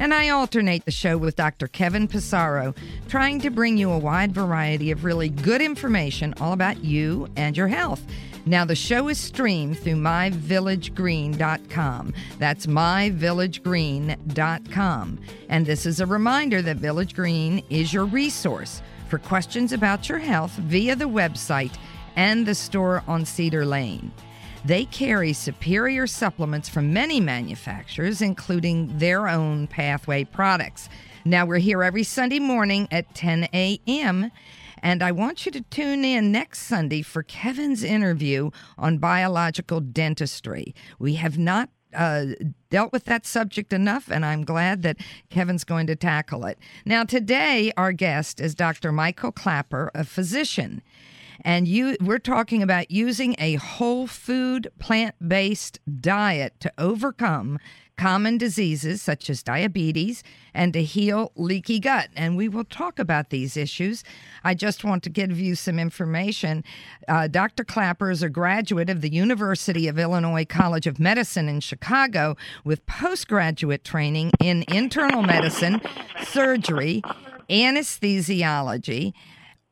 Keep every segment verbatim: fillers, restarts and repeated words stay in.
and I alternate the show with Doctor Kevin Passaro, trying to bring you a wide variety of really good information all about you and your health. Now, the show is streamed through my village green dot com. That's my village green dot com. And this is a reminder that Village Green is your resource for questions about your health via the website and the store on Cedar Lane. They carry superior supplements from many manufacturers, including their own Pathway products. Now, we're here every Sunday morning at ten a m, and I want you to tune in next Sunday for Kevin's interview on biological dentistry. We have not uh, dealt with that subject enough, and I'm glad that Kevin's going to tackle it. Now, today, our guest is Doctor Michael Klaper, a physician. And you, we're talking about using a whole food, plant-based diet to overcome common diseases such as diabetes and to heal leaky gut. And we will talk about these issues. I just want to give you some information. Uh, Doctor Klaper is a graduate of the University of Illinois College of Medicine in Chicago with postgraduate training in internal medicine, surgery, anesthesiology,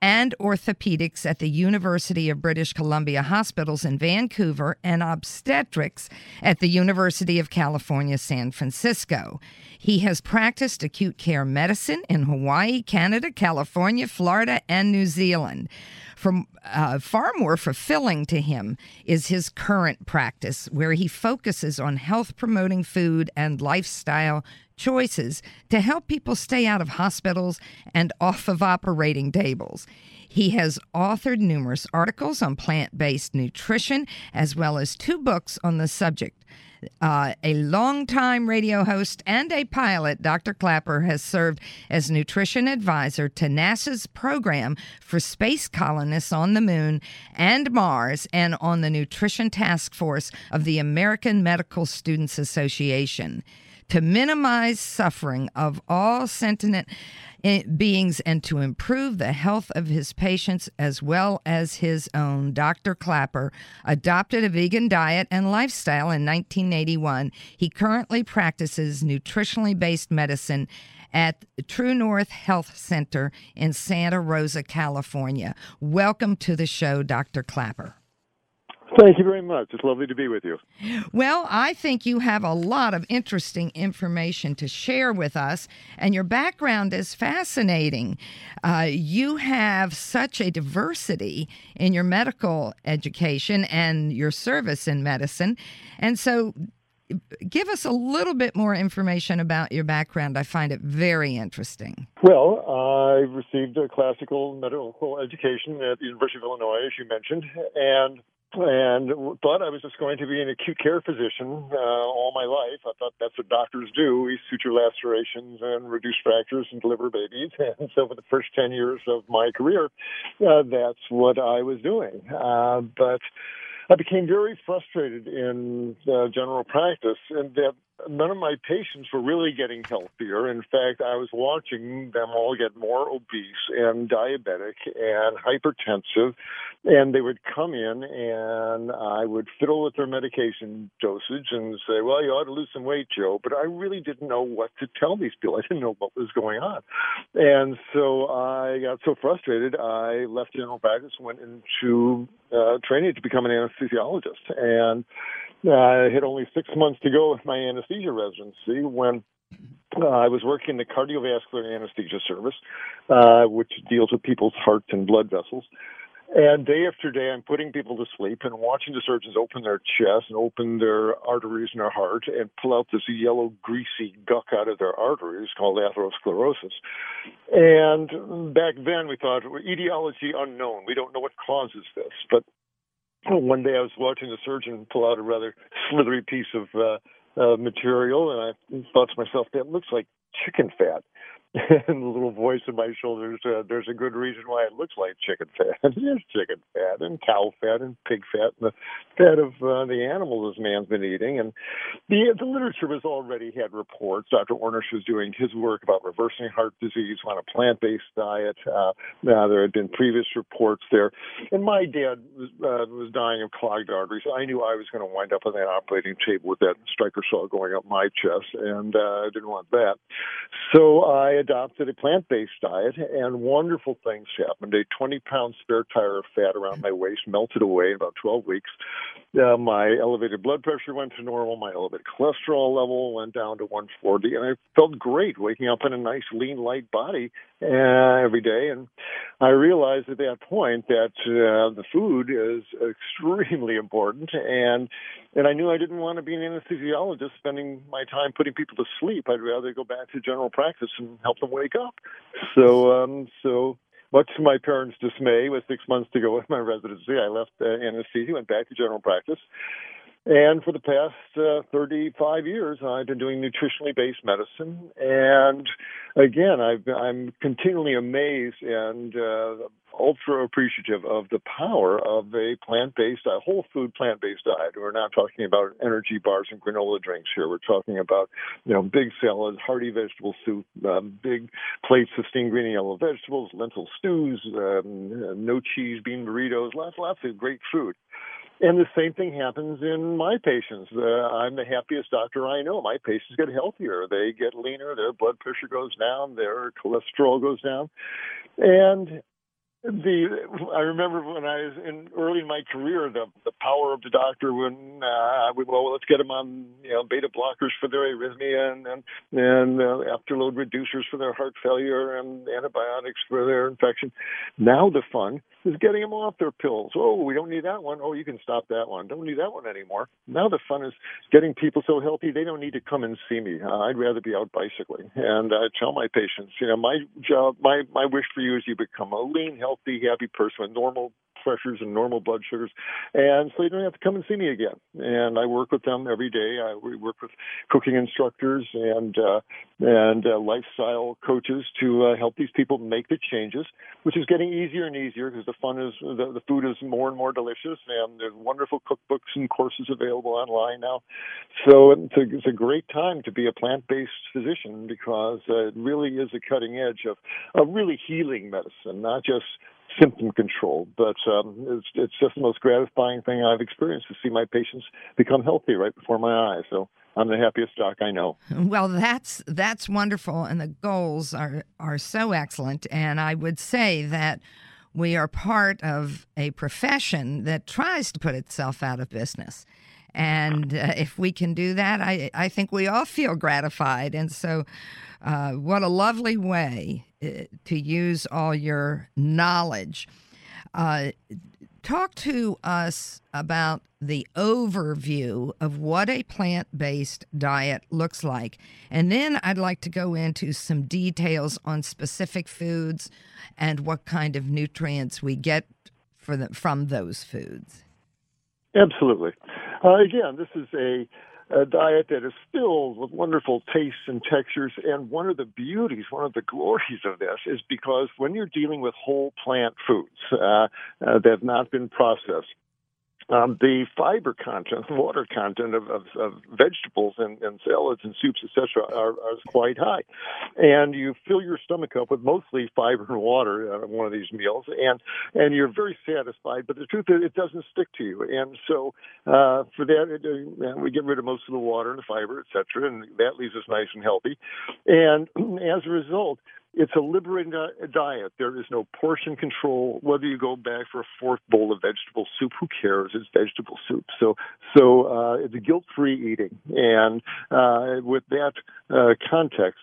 and orthopedics at the University of British Columbia Hospitals in Vancouver, and obstetrics at the University of California, San Francisco. He has practiced acute care medicine in Hawaii, Canada, California, Florida, and New Zealand. From, uh, far more fulfilling to him is his current practice, where he focuses on health-promoting food and lifestyle choices to help people stay out of hospitals and off of operating tables. He has authored numerous articles on plant-based nutrition, as well as two books on the subject. Uh, a longtime radio host and a pilot, Doctor Klaper has served as nutrition advisor to NASA's program for space colonists on the moon and Mars, and on the Nutrition Task Force of the American Medical Students Association. To minimize suffering of all sentient beings and to improve the health of his patients as well as his own, Doctor Klaper adopted a vegan diet and lifestyle in nineteen eighty-one. He currently practices nutritionally based medicine at True North Health Center in Santa Rosa, California. Welcome to the show, Doctor Klaper. Thank you very much. It's lovely to be with you. Well, I think you have a lot of interesting information to share with us, and your background is fascinating. Uh, you have such a diversity in your medical education and your service in medicine, and so give us a little bit more information about your background. I find it very interesting. Well, I received a classical medical education at the University of Illinois, as you mentioned, and And thought I was just going to be an acute care physician uh, all my life. I thought that's what doctors do. We suture lacerations and reduce fractures and deliver babies. And so for the first ten years of my career, uh, that's what I was doing. Uh, but I became very frustrated in uh, general practice in that none of my patients were really getting healthier. In fact, I was watching them all get more obese and diabetic and hypertensive, and they would come in and I would fiddle with their medication dosage and say, well, you ought to lose some weight, Joe, but I really didn't know what to tell these people. I didn't know what was going on. And so I got so frustrated, I left general practice, went into uh, training to become an anesthesiologist, and I had only six months to go with my anesthesia residency when uh, I was working in the cardiovascular anesthesia service, uh, which deals with people's hearts and blood vessels. And day after day, I'm putting people to sleep and watching the surgeons open their chest and open their arteries in their heart and pull out this yellow, greasy guck out of their arteries called atherosclerosis. And back then, we thought, etiology unknown. We don't know what causes this. But one day, I was watching the surgeon pull out a rather slithery piece of uh, uh, material, and I thought to myself, that looks like chicken fat. And the little voice in my shoulders, uh, there's a good reason why it looks like chicken fat. There's chicken fat and cow fat and pig fat and the fat of uh, the animals this man's been eating. And the, the literature was already had reports. Doctor Ornish was doing his work about reversing heart disease on a plant-based diet. Uh, now there had been previous reports there. And my dad was, uh, was dying of clogged arteries. I knew I was going to wind up on that operating table with that striker saw going up my chest, and uh, I didn't want that. So I had adopted a plant-based diet, and wonderful things happened. A twenty-pound spare tire of fat around my waist melted away in about twelve weeks. Uh, my elevated blood pressure went to normal. My elevated cholesterol level went down to one forty, and I felt great waking up in a nice, lean, light body uh, every day. And I realized at that point that uh, the food is extremely important, and and I knew I didn't want to be an anesthesiologist spending my time putting people to sleep. I'd rather go back to general practice and help them wake up. So, um, so much to my parents' dismay, with six months to go with my residency, I left uh, anesthesia, went back to general practice. And for the past uh, thirty-five years, I've been doing nutritionally based medicine. And again, I've, I'm continually amazed and uh, ultra appreciative of the power of a plant-based, a whole food plant-based diet. We're not talking about energy bars and granola drinks here. We're talking about, you know, big salads, hearty vegetable soup, um, big plates of steamed green and yellow vegetables, lentil stews, um, no cheese, bean burritos, lots, lots of great food. And the same thing happens in my patients. Uh, I'm the happiest doctor I know. My patients get healthier. They get leaner. Their blood pressure goes down. Their cholesterol goes down. And the I remember when I was in early in my career, the, the power of the doctor when uh, we well, let's get them on you know beta blockers for their arrhythmia and and, and uh, afterload reducers for their heart failure and antibiotics for their infection. Now the fun is getting them off their pills. Oh, we don't need that one. Oh, you can stop that one. Don't need that one anymore. Now the fun is getting people so healthy they don't need to come and see me. Uh, I'd rather be out bicycling. And I tell my patients, you know, my job, my my wish for you is you become a lean, healthy, happy person with normal pressures and normal blood sugars, and so you don't have to come and see me again. And I work with them every day. I we work with cooking instructors and uh, and uh, lifestyle coaches to uh, help these people make the changes, which is getting easier and easier because the fun is the, the food is more and more delicious, and there's wonderful cookbooks and courses available online now. So it's a, it's a great time to be a plant-based physician because uh, it really is a cutting edge of of really healing medicine, not just symptom control, but um, it's, it's just the most gratifying thing I've experienced to see my patients become healthy right before my eyes. So I'm the happiest doc I know. Well, that's that's wonderful, and the goals are, are so excellent. And I would say that we are part of a profession that tries to put itself out of business. And uh, if we can do that, I, I think we all feel gratified. And so uh, what a lovely way to use all your knowledge. Uh, talk to us about the overview of what a plant-based diet looks like. And then I'd like to go into some details on specific foods and what kind of nutrients we get for the, from those foods. Absolutely. Uh, again, this is a A diet that is filled with wonderful tastes and textures. And one of the beauties, one of the glories of this is because when you're dealing with whole plant foods uh, uh, that have not been processed, Um, the fiber content, water content of, of, of vegetables and, and salads and soups, et cetera, are, are quite high. And you fill your stomach up with mostly fiber and water on one of these meals, and, and you're very satisfied. But the truth is it doesn't stick to you. And so uh, for that, it, uh, we get rid of most of the water and the fiber, et cetera, and that leaves us nice and healthy. And as a result, it's a liberating diet. There is no portion control. Whether you go back for a fourth bowl of vegetable soup, who cares? It's vegetable soup. So, so uh, it's a guilt-free eating, and uh, with that uh, context,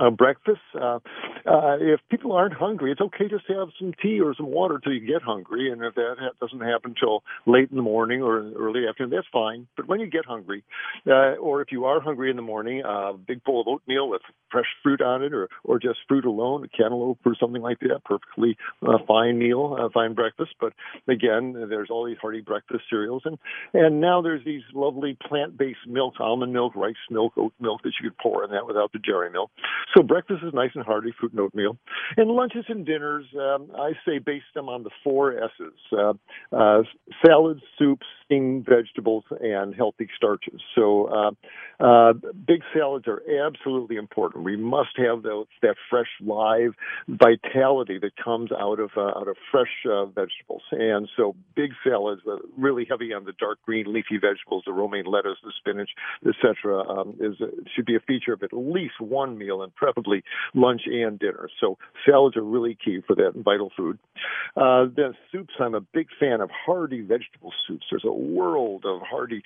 Uh, breakfast. Uh, uh, if people aren't hungry, it's okay just to have some tea or some water till you get hungry. And if that ha- doesn't happen till late in the morning or early afternoon, that's fine. But when you get hungry, uh, or if you are hungry in the morning, a uh, big bowl of oatmeal with fresh fruit on it, or, or just fruit alone, a cantaloupe or something like that, perfectly uh, fine meal, uh, fine breakfast. But again, there's all these hearty breakfast cereals. And, and now there's these lovely plant-based milks, almond milk, rice milk, oat milk that you could pour in that without the dairy milk. So breakfast is nice and hearty, fruit and oatmeal. And lunches and dinners, um, I say base them on the four S's, uh, uh, salads, soups, steamed vegetables, and healthy starches. So uh, uh, big salads are absolutely important. We must have those, that fresh, live vitality that comes out of uh, out of fresh uh, vegetables. And so big salads, uh, really heavy on the dark green leafy vegetables, the romaine lettuce, the spinach, et cetera, um, is, uh, should be a feature of at least one meal, and preferably lunch and dinner. So salads are really key for that vital food. Uh, then soups, I'm a big fan of hearty vegetable soups. There's a world of hearty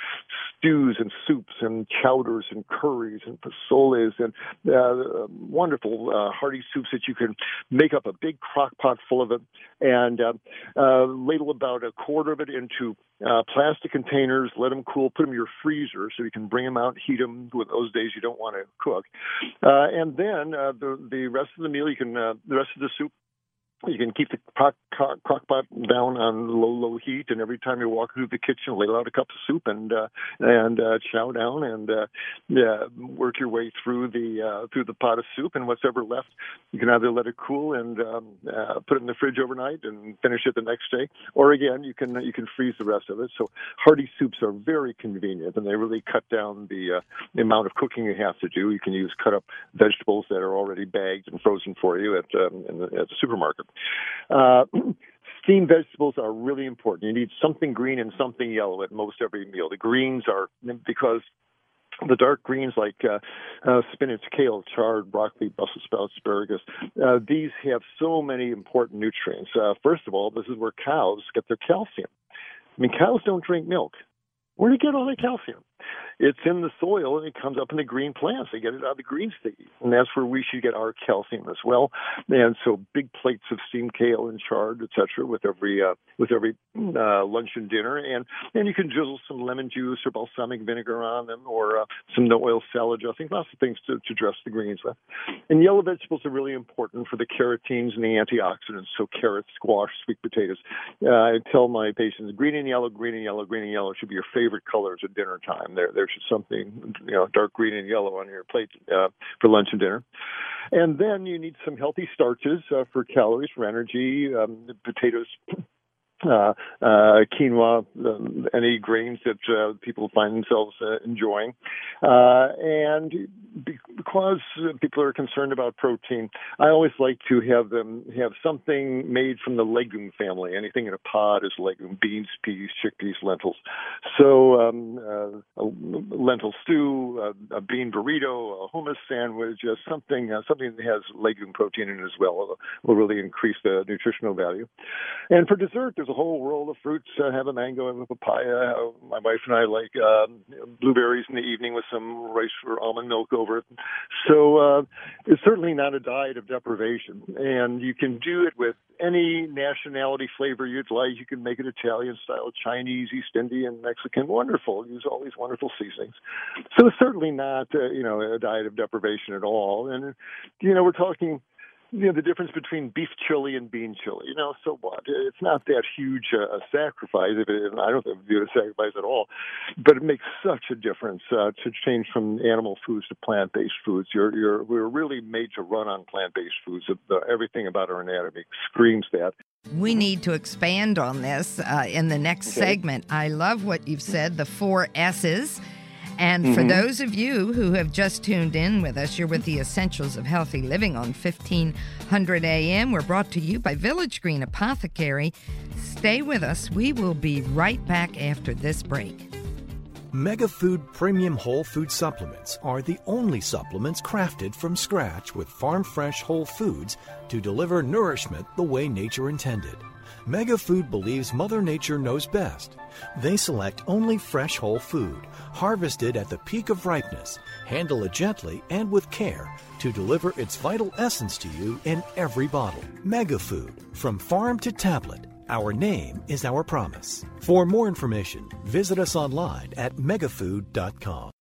stews and soups and chowders and curries and fasoles and uh, wonderful uh, hearty soups that you can make up a big crock pot full of it and uh, uh, ladle about a quarter of it into uh, plastic containers, let them cool, put them in your freezer so you can bring them out, heat them with those days you don't want to cook. Uh, and then uh, the, the rest of the meal, you can uh, the rest of the soup, you can keep the crock, crock, crock pot down on low, low heat, and every time you walk through the kitchen, ladle out a cup of soup and uh, and uh, chow down and uh, yeah, work your way through the uh, through the pot of soup. And what's ever left, you can either let it cool and um, uh, put it in the fridge overnight and finish it the next day, or again, you can you can freeze the rest of it. So hearty soups are very convenient, and they really cut down the, uh, the amount of cooking you have to do. You can use cut up vegetables that are already bagged and frozen for you at um, in the, at the supermarket. Uh, steamed vegetables are really important. You need something green and something yellow at most every meal. The greens are because the dark greens like uh, uh, spinach, kale, chard, broccoli, Brussels sprouts, asparagus, uh, these have so many important nutrients. Uh, first of all, this is where cows get their calcium. I mean, cows don't drink milk. Where do you get all the calcium? It's in the soil, and it comes up in the green plants. They get it out of the greens they eat, and that's where we should get our calcium as well. And so, big plates of steamed kale and chard, et cetera, with every uh, with every uh, lunch and dinner, and and you can drizzle some lemon juice or balsamic vinegar on them, or uh, some no oil salad dressing. Lots of things to, to dress the greens with. And yellow vegetables are really important for the carotenes and the antioxidants. So, carrots, squash, sweet potatoes. Uh, I tell my patients, green and yellow, green and yellow, green and yellow should be your favorite colors at dinner time. There, there's something, you know, dark green and yellow on your plate uh, for lunch and dinner. And then you need some healthy starches uh, for calories, for energy, um, potatoes, uh, uh, quinoa, um, any grains that uh, people find themselves uh, enjoying. Uh, and because people are concerned about protein, I always like to have them have something made from the legume family. Anything in a pod is legume: beans, peas, chickpeas, lentils. So um, uh, a lentil stew, a, a bean burrito, a hummus sandwich, uh, something uh, something that has legume protein in it as well will really increase the nutritional value. And for dessert, there's a whole world of fruits. Uh, have a mango, have a papaya. My wife and I like uh, blueberries in the evening with some rice or almond milk over it. So uh, it's certainly not a diet of deprivation, and you can do it with any nationality flavor you'd like. You can make it Italian style, Chinese, East Indian, Mexican, wonderful. Use all these wonderful seasonings. So it's certainly not, uh, you know, a diet of deprivation at all. And, you know, we're talking, you know, the difference between beef chili and bean chili, you know, so what? It's not that huge a uh, sacrifice. If it, I don't view it as a sacrifice at all, but it makes such a difference uh, to change from animal foods to plant-based foods. You're, you're, we're really made to run on plant-based foods. Everything about our anatomy screams that. We need to expand on this uh, in the next okay. segment. I love what you've said, the four S's. And for mm-hmm. those of you who have just tuned in with us, you're with The Essentials of Healthy Living on fifteen hundred A M. We're brought to you by Village Green Apothecary. Stay with us. We will be right back after this break. MegaFood Premium Whole Food Supplements are the only supplements crafted from scratch with farm-fresh whole foods to deliver nourishment the way nature intended. MegaFood believes Mother Nature knows best. They select only fresh whole food, harvested at the peak of ripeness, handle it gently and with care to deliver its vital essence to you in every bottle. MegaFood, from farm to tablet. Our name is our promise. For more information, visit us online at megafood dot com.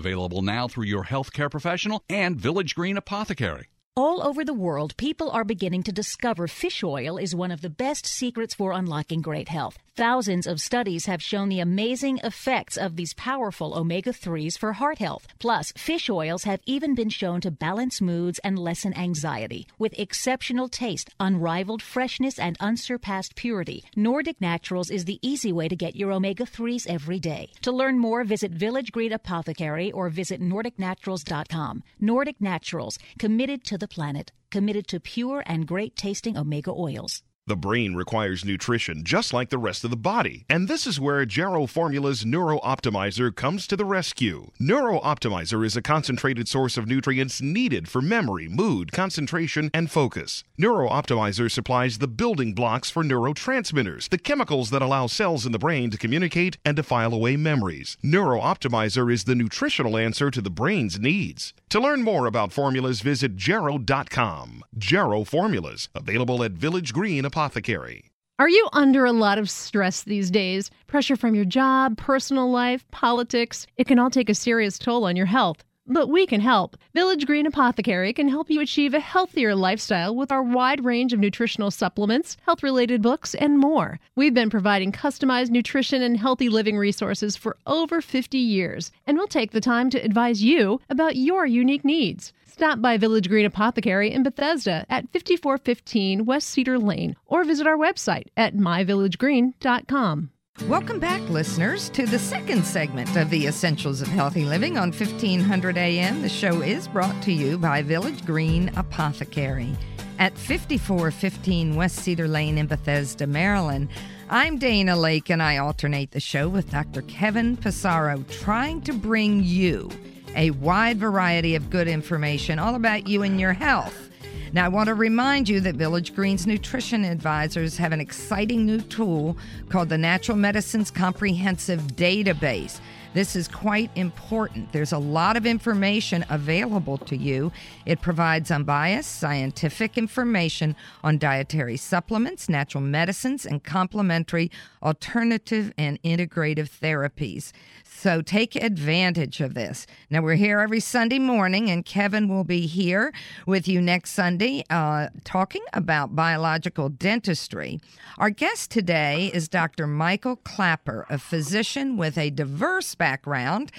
Available now through your healthcare professional and Village Green Apothecary. All over the world, people are beginning to discover fish oil is one of the best secrets for unlocking great health. Thousands of studies have shown the amazing effects of these powerful omega threes for heart health. Plus, fish oils have even been shown to balance moods and lessen anxiety. With exceptional taste, unrivaled freshness, and unsurpassed purity, Nordic Naturals is the easy way to get your omega threes every day. To learn more, visit Village Green Apothecary or visit nordic naturals dot com. Nordic Naturals, committed to the planet, committed to pure and great-tasting omega oils. The brain requires nutrition just like the rest of the body, and this is where Gero Formulas Neuro Optimizer comes to the rescue. Neuro Optimizer is a concentrated source of nutrients needed for memory, mood, concentration, and focus. Neuro Optimizer supplies the building blocks for neurotransmitters, the chemicals that allow cells in the brain to communicate and to file away memories. Neuro Optimizer is the nutritional answer to the brain's needs. To learn more about formulas, visit gero dot com. Gero Formulas, available at Village Green Apothecary. Apothecary. Are you under a lot of stress these days? Pressure from your job, personal life, politics? It can all take a serious toll on your health. But we can help. Village Green Apothecary can help you achieve a healthier lifestyle with our wide range of nutritional supplements, health-related books, and more. We've been providing customized nutrition and healthy living resources for over fifty years, and we'll take the time to advise you about your unique needs. Stop by Village Green Apothecary in Bethesda at fifty-four fifteen West Cedar Lane or visit our website at my village green dot com. Welcome back, listeners, to the second segment of The Essentials of Healthy Living on fifteen hundred A M. The show is brought to you by Village Green Apothecary at fifty-four fifteen West Cedar Lane in Bethesda, Maryland. I'm Dana Laake, and I alternate the show with Doctor Kevin Passaro, trying to bring you a wide variety of good information all about you and your health. Now, I want to remind you that Village Green's nutrition advisors have an exciting new tool called the Natural Medicines Comprehensive Database. This is quite important. There's a lot of information available to you. It provides unbiased, scientific information on dietary supplements, natural medicines, and complementary, alternative, and integrative therapies. So take advantage of this. Now, we're here every Sunday morning, and Kevin will be here with you next Sunday uh, talking about biological dentistry. Our guest today is Doctor Michael Klaper, a physician with a diverse background,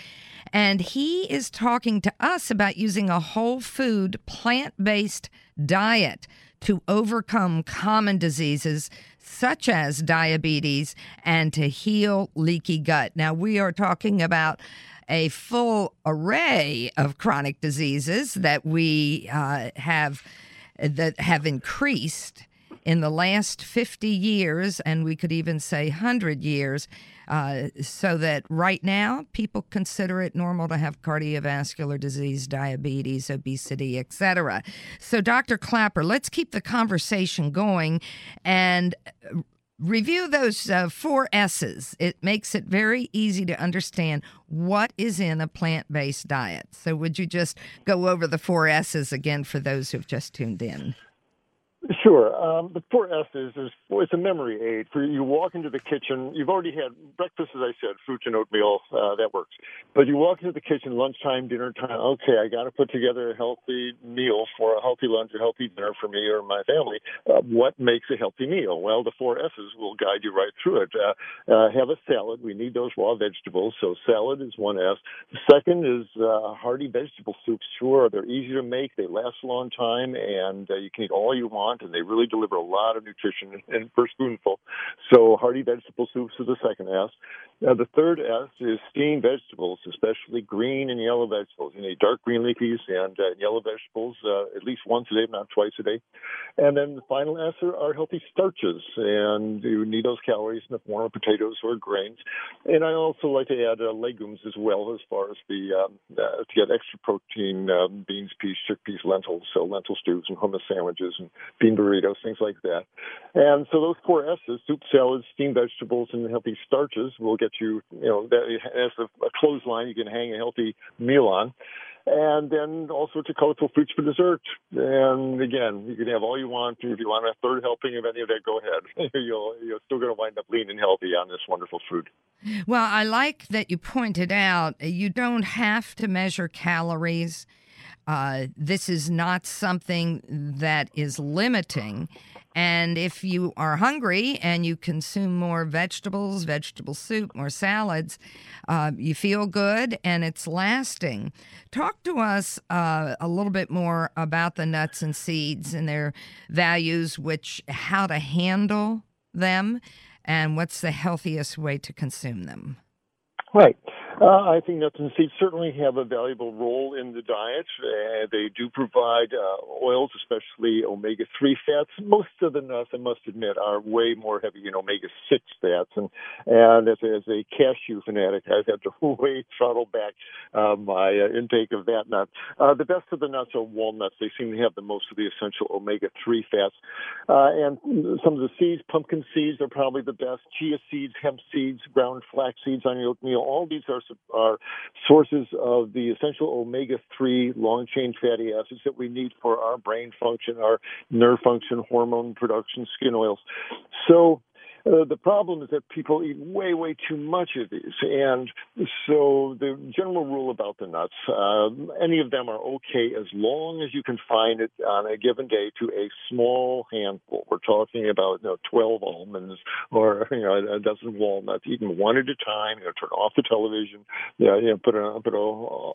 and he is talking to us about using a whole food, plant-based diet to overcome common diseases such as diabetes and to heal leaky gut. Now, we are talking about a full array of chronic diseases that we uh, have that have increased in the last fifty years, and we could even say one hundred years, uh, so that right now people consider it normal to have cardiovascular disease, diabetes, obesity, et cetera. So, Doctor Klaper, let's keep the conversation going and review those uh, four S's. It makes it very easy to understand what is in a plant-based diet. So would you just go over the four S's again for those who've just tuned in? Sure. Um, the four S's is it's a memory aid. For you walk into the kitchen, you've already had breakfast, as I said, fruit and oatmeal, uh, that works. But you walk into the kitchen, lunchtime, dinner time. Okay, I got to put together a healthy meal for a healthy lunch, a healthy dinner for me or my family. Uh, what makes a healthy meal? Well, the four S's will guide you right through it. Uh, uh, have a salad. We need those raw vegetables. So salad is one S. The second is uh, hearty vegetable soups. Sure, they're easy to make. They last a long time, and uh, you can eat all you want. and they really deliver a lot of nutrition in per spoonful. So hearty vegetable soups is the second S. Now, the third S is steamed vegetables, especially green and yellow vegetables. You need dark green leafies and uh, yellow vegetables uh, at least once a day, if not twice a day. And then the final S are, are healthy starches, and you need those calories in the form of potatoes or grains. And I also like to add uh, legumes as well, as far as the um, uh, to get extra protein, uh, beans, peas, chickpeas, lentils, so lentil stews and hummus sandwiches and bean burritos, things like that. And so those four S's, soup, salads, steamed vegetables, and healthy starches, will get you, you know, that, as a, a clothesline you can hang a healthy meal on. And then all sorts of colorful fruits for dessert. And again, you can have all you want. If you want a third helping of any of that, go ahead. You'll, you're still going to wind up lean and healthy on this wonderful food. Well, I like that you pointed out you don't have to measure calories. Uh, this is not something that is limiting. And if you are hungry and you consume more vegetables, vegetable soup, more salads, uh, you feel good and it's lasting. Talk to us uh, a little bit more about the nuts and seeds and their values, which how to handle them, and what's the healthiest way to consume them. Right. Uh, I think nuts and seeds certainly have a valuable role in the diet. Uh, they do provide uh, oils, especially omega three fats. Most of the nuts, I must admit, are way more heavy in omega six fats. And, and as, as a cashew fanatic, I've had to way throttle back uh, my uh, intake of that nut. Uh, the best of the nuts are walnuts. They seem to have the most of the essential omega three fats. Uh, and some of the seeds, pumpkin seeds are probably the best. Chia seeds, hemp seeds, ground flax seeds on your oatmeal. All these are, are sources of the essential omega three long-chain fatty acids that we need for our brain function, our nerve function, hormone production, skin oils. So Uh, the problem is that people eat way, way too much of these. And so the general rule about the nuts, uh, any of them are okay as long as you can find it on a given day to a small handful. We're talking about, you know, twelve almonds or, you know, a dozen walnuts. Eat them one at a time. You know, turn off the television. You know, you know, put an put a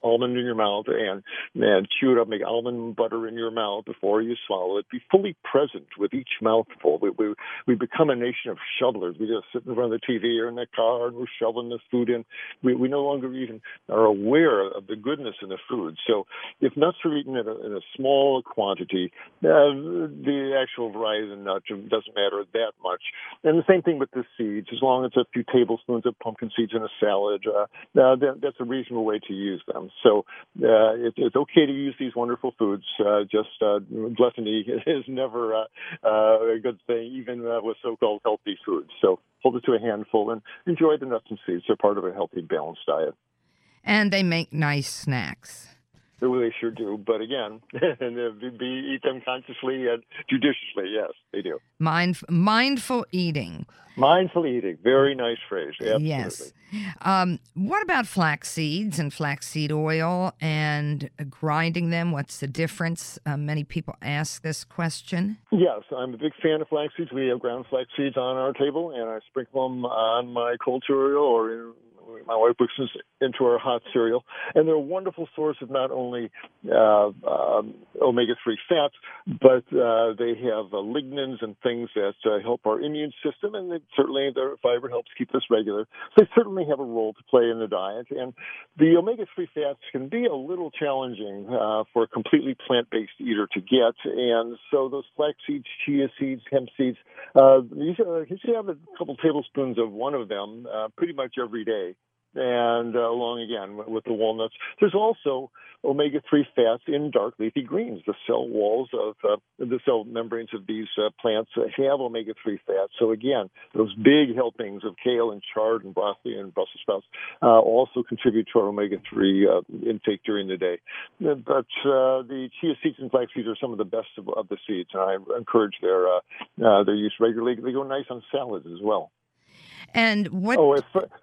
almond in your mouth and, and chew it up. Make almond butter in your mouth before you swallow it. Be fully present with each mouthful. We we, we become a nation of shovelers. We just sit in front of the T V or in the car and we're shoveling the food in. We, we no longer even are aware of the goodness in the food. So if nuts are eaten in a, in a small quantity, uh, the actual variety of the nut doesn't matter that much. And the same thing with the seeds. As long as a few tablespoons of pumpkin seeds in a salad, uh, that, that's a reasonable way to use them. So uh, it, it's okay to use these wonderful foods. Uh, just uh, gluttony is never uh, uh, a good thing, even uh, with so-called healthy foods. So hold it to a handful and enjoy the nuts and seeds. They're part of a healthy, balanced diet. And they make nice snacks. They really sure do. But again, and be, eat them consciously and judiciously. Yes, they do. Mind, mindful eating. Mindful eating. Very nice phrase. Absolutely. Yes. Um, what about flax seeds and flaxseed oil and grinding them? What's the difference? Uh, many people ask this question. Yes, I'm a big fan of flax seeds. We have ground flax seeds on our table, and I sprinkle them on my cold cereal or in my wife puts this into our hot cereal, and they're a wonderful source of not only uh, um, omega three fats, but uh, they have uh, lignans and things that uh, help our immune system, and they, certainly their fiber helps keep this regular. So they certainly have a role to play in the diet, and the omega three fats can be a little challenging uh, for a completely plant-based eater to get, and so those flax seeds, chia seeds, hemp seeds, uh, you should, uh, you should have a couple tablespoons of one of them uh, pretty much every day. And uh, along again with the walnuts. There's also omega three fats in dark leafy greens. The cell walls of uh, the cell membranes of these uh, plants have omega three fats. So again, those big helpings of kale and chard and broccoli and Brussels sprouts uh, also contribute to our omega three uh, intake during the day. But uh, the chia seeds and flax seeds are some of the best of, of the seeds, and I encourage their uh, uh, their use regularly. They go nice on salads as well. And what? Oh,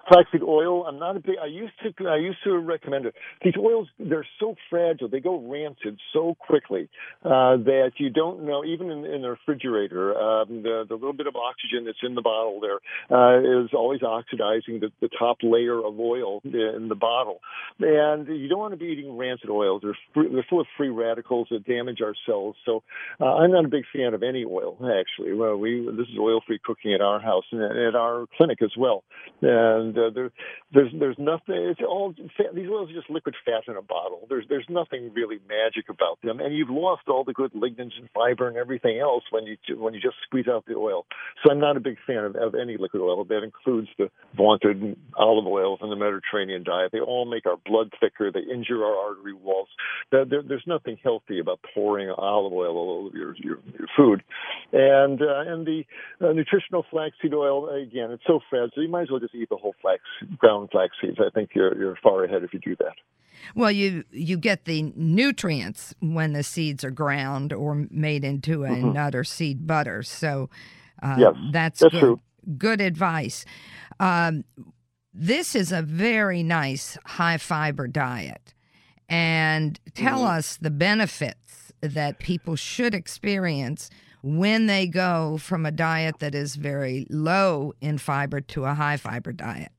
flaxseed oil. I'm not a big. I used to. I used to recommend it. These oils, they're so fragile. They go rancid so quickly uh, that you don't know. Even in, in the refrigerator, um, the, the little bit of oxygen that's in the bottle there uh, is always oxidizing the, the top layer of oil in the bottle. And you don't want to be eating rancid oils. They're free, they're full of free radicals that damage our cells. So uh, I'm not a big fan of any oil. Actually, well, we this is oil-free cooking at our house and at our clinic as well. And uh, there, there's there's nothing. It's all fat, these oils are just liquid fat in a bottle. There's there's nothing really magic about them, and you've lost all the good lignans and fiber and everything else when you when you just squeeze out the oil. So I'm not a big fan of, of any liquid oil. That includes the vaunted olive oils in the Mediterranean diet. They all make our blood thicker. They injure our artery walls. There, there, there's nothing healthy about pouring olive oil all over your your, your food. And uh, and the uh, nutritional flaxseed oil, again, it's so fragile. You might as well just eat the whole flax, ground flax seeds. I think you're you're far ahead if you do that. Well, you you get the nutrients when the seeds are ground or made into a mm-hmm. nut or seed butter. So uh, yes, that's, that's good, true. Good advice. Um, this is a very nice high fiber diet. And tell mm-hmm. us the benefits that people should experience when they go from a diet that is very low in fiber to a high fiber diet?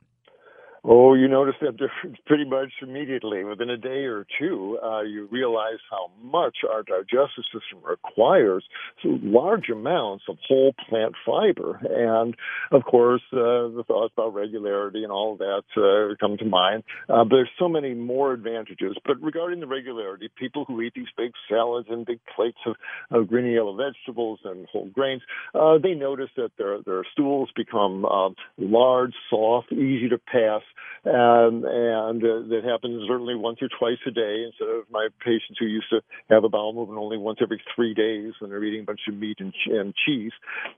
Oh, you notice that difference pretty much immediately. Within a day or two, uh, you realize how much our digestive system requires large amounts of whole plant fiber. And, of course, uh, the thoughts about regularity and all of that uh, come to mind. Uh, but there's so many more advantages. But regarding the regularity, people who eat these big salads and big plates of, of green and yellow vegetables and whole grains, uh, they notice that their, their stools become uh, large, soft, easy to pass. Um, and uh, that happens certainly once or twice a day instead of my patients who used to have a bowel movement only once every three days when they're eating a bunch of meat and, and cheese.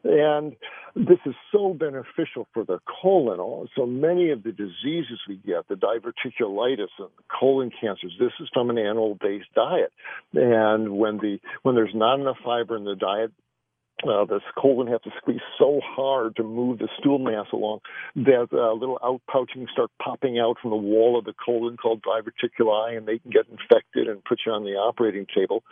And this is so beneficial for the colon. So many of the diseases we get, the diverticulitis and the colon cancers, this is from an animal-based diet. And when the when there's not enough fiber in the diet, Uh, this colon has to squeeze so hard to move the stool mass along that uh, little outpouchings start popping out from the wall of the colon called diverticuli, and they can get infected and put you on the operating table.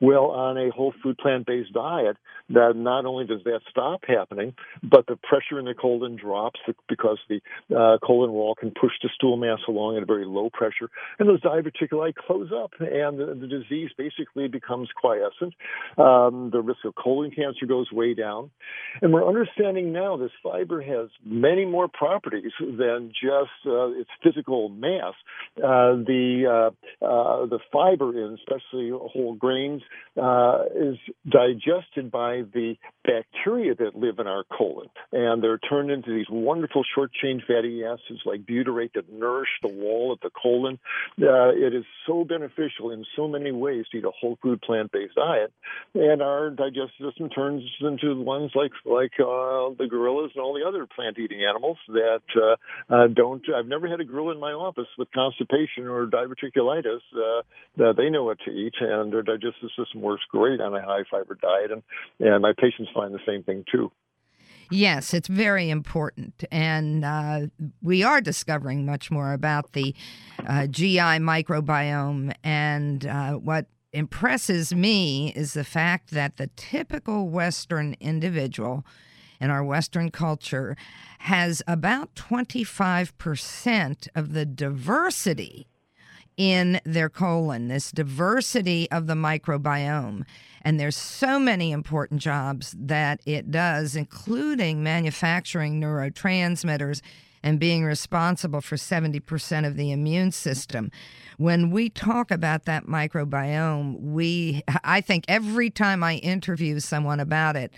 Well, on a whole food plant-based diet, that not only does that stop happening, but the pressure in the colon drops because the uh, colon wall can push the stool mass along at a very low pressure, and those diverticuli close up, and the, the disease basically becomes quiescent. Um, the risk of colon cancer goes way down. And we're understanding now this fiber has many more properties than just uh, its physical mass. Uh, the uh, uh, the fiber, in especially whole grains, uh, is digested by the bacteria that live in our colon. And they're turned into these wonderful short-chain fatty acids like butyrate that nourish the wall of the colon. Uh, it is so beneficial in so many ways to eat a whole food plant-based diet. And our digestive system turns into ones like like uh, the gorillas and all the other plant-eating animals that uh, uh, don't. I've never had a gorilla in my office with constipation or diverticulitis. Uh, that they know what to eat, and their digestive system works great on a high-fiber diet, and, and my patients find the same thing too. Yes, it's very important, and uh, we are discovering much more about the uh, G I microbiome and uh, what impresses me is the fact that the typical Western individual in our Western culture has about twenty-five percent of the diversity in their colon, this diversity of the microbiome. And there's so many important jobs that it does, including manufacturing neurotransmitters and being responsible for seventy percent of the immune system. When we talk about that microbiome, we I think every time I interview someone about it,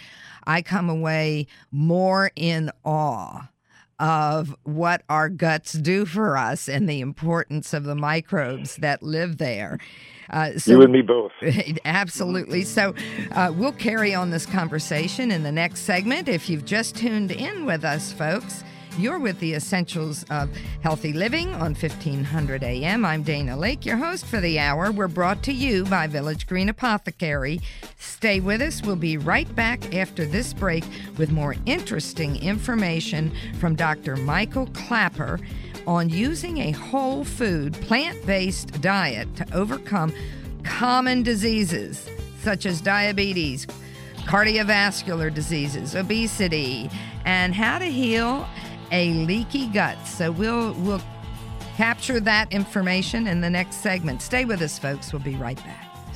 I come away more in awe of what our guts do for us and the importance of the microbes that live there. Uh, so, you and me both. Absolutely. So uh, we'll carry on this conversation in the next segment. If you've just tuned in with us, folks, You're with The Essentials of Healthy Living on fifteen hundred A M. I'm Dana Laake, your host for the hour. We're brought to you by Village Green Apothecary. Stay with us. We'll be right back after this break with more interesting information from Doctor Michael Klaper on using a whole food, plant-based diet to overcome common diseases such as diabetes, cardiovascular diseases, obesity, and how to heal a leaky gut. So we'll we'll capture that information in the next segment. Stay with us, folks. We'll be right back.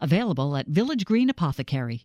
Available at Village Green Apothecary.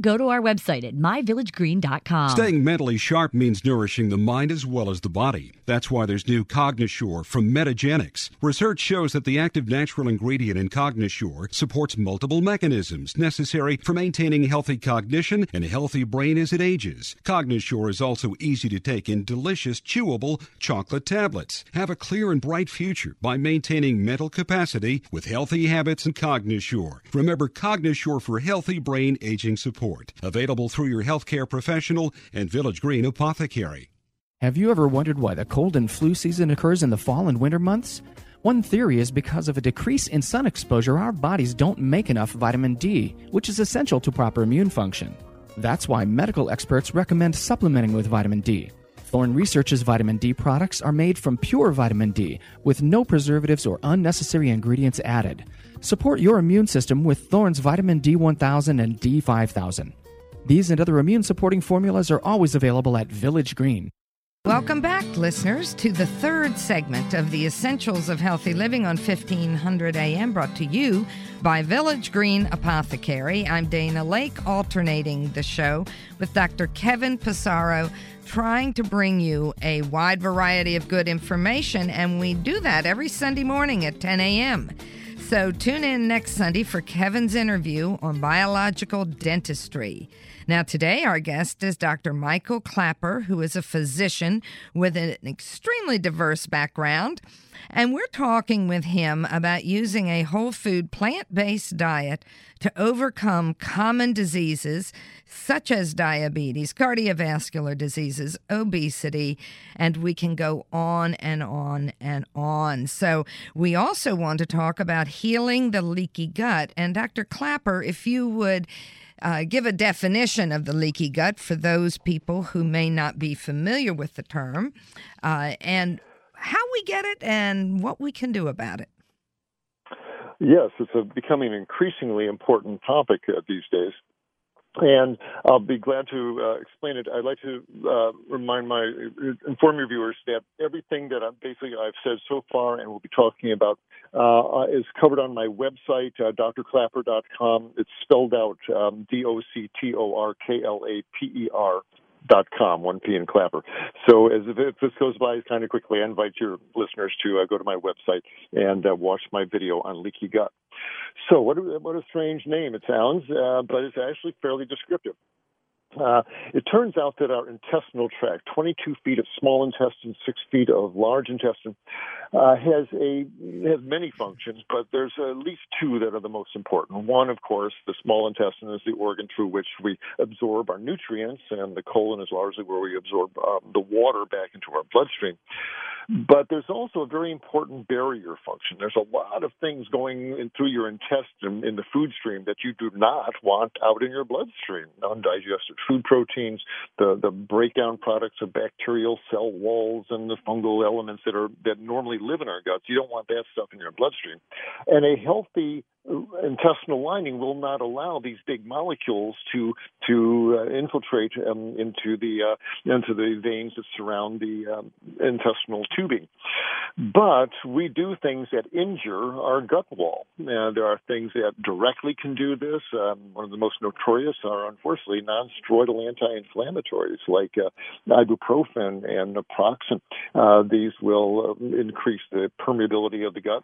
go to our website at my village green dot com. Staying mentally sharp means nourishing the mind as well as the body. That's why there's new Cognisure from Metagenics. Research shows that the active natural ingredient in Cognisure supports multiple mechanisms necessary for maintaining healthy cognition and a healthy brain as it ages. Cognisure is also easy to take in delicious, chewable chocolate tablets. Have a clear and bright future by maintaining mental capacity with healthy habits and Cognisure. Remember Cognisure for healthy brain aging support. Available through your healthcare professional and Village Green Apothecary. Have you ever wondered why the cold and flu season occurs in the fall and winter months? One theory is because of a decrease in sun exposure, our bodies don't make enough vitamin D, which is essential to proper immune function. That's why medical experts recommend supplementing with vitamin D. Thorne Research's vitamin D products are made from pure vitamin D, with no preservatives or unnecessary ingredients added. Support your immune system with Thorne's vitamin D one thousand and D five thousand. These and other immune-supporting formulas are always available at Village Green. Welcome back, listeners, to the third segment of The Essentials of Healthy Living on fifteen hundred A M, brought to you by Village Green Apothecary. I'm Dana Laake, alternating the show with Doctor Kevin Passaro, trying to bring you a wide variety of good information, and we do that every Sunday morning at ten A M So tune in next Sunday for Kevin's interview on biological dentistry. Now, today our guest is Doctor Michael Klaper, who is a physician with an extremely diverse background, and we're talking with him about using a whole food, plant-based diet to overcome common diseases such as diabetes, cardiovascular diseases, obesity, and we can go on and on and on. So we also want to talk about healing the leaky gut. And Doctor Klaper, if you would Uh, give a definition of the leaky gut for those people who may not be familiar with the term, uh, and how we get it and what we can do about it. Yes, it's a, becoming an increasingly important topic uh, these days, and I'll be glad to uh, explain it. I'd like to uh, remind my, inform your viewers that everything that I'm, basically I've said so far and we'll be talking about uh, is covered on my website, uh, dr klaper dot com. It's spelled out um, D O C T O R K L A P E R dot com, one P in Klaper. So as if, if this goes by kind of quickly, I invite your listeners to uh, go to my website and uh, watch my video on leaky gut. So what a, what a strange name it sounds, uh, but it's actually fairly descriptive. Uh, it turns out that our intestinal tract, twenty-two feet of small intestine, six feet of large intestine, uh, has a has many functions, but there's at least two that are the most important. One, of course, the small intestine is the organ through which we absorb our nutrients, and the colon is largely where we absorb um, the water back into our bloodstream. But there's also a very important barrier function. There's a lot of things going in through your intestine in the food stream that you do not want out in your bloodstream, undigested food proteins, the, the breakdown products of bacterial cell walls and the fungal elements that are that normally live in our guts. You don't want that stuff in your bloodstream. And a healthy intestinal lining will not allow these big molecules to to uh, infiltrate um, into the uh, into the veins that surround the um, intestinal tubing. But we do things that injure our gut wall. Uh, there are things that directly can do this. Um, one of the most notorious are, unfortunately, non-steroidal anti-inflammatories like uh, ibuprofen and naproxen. Uh, these will uh, increase the permeability of the gut.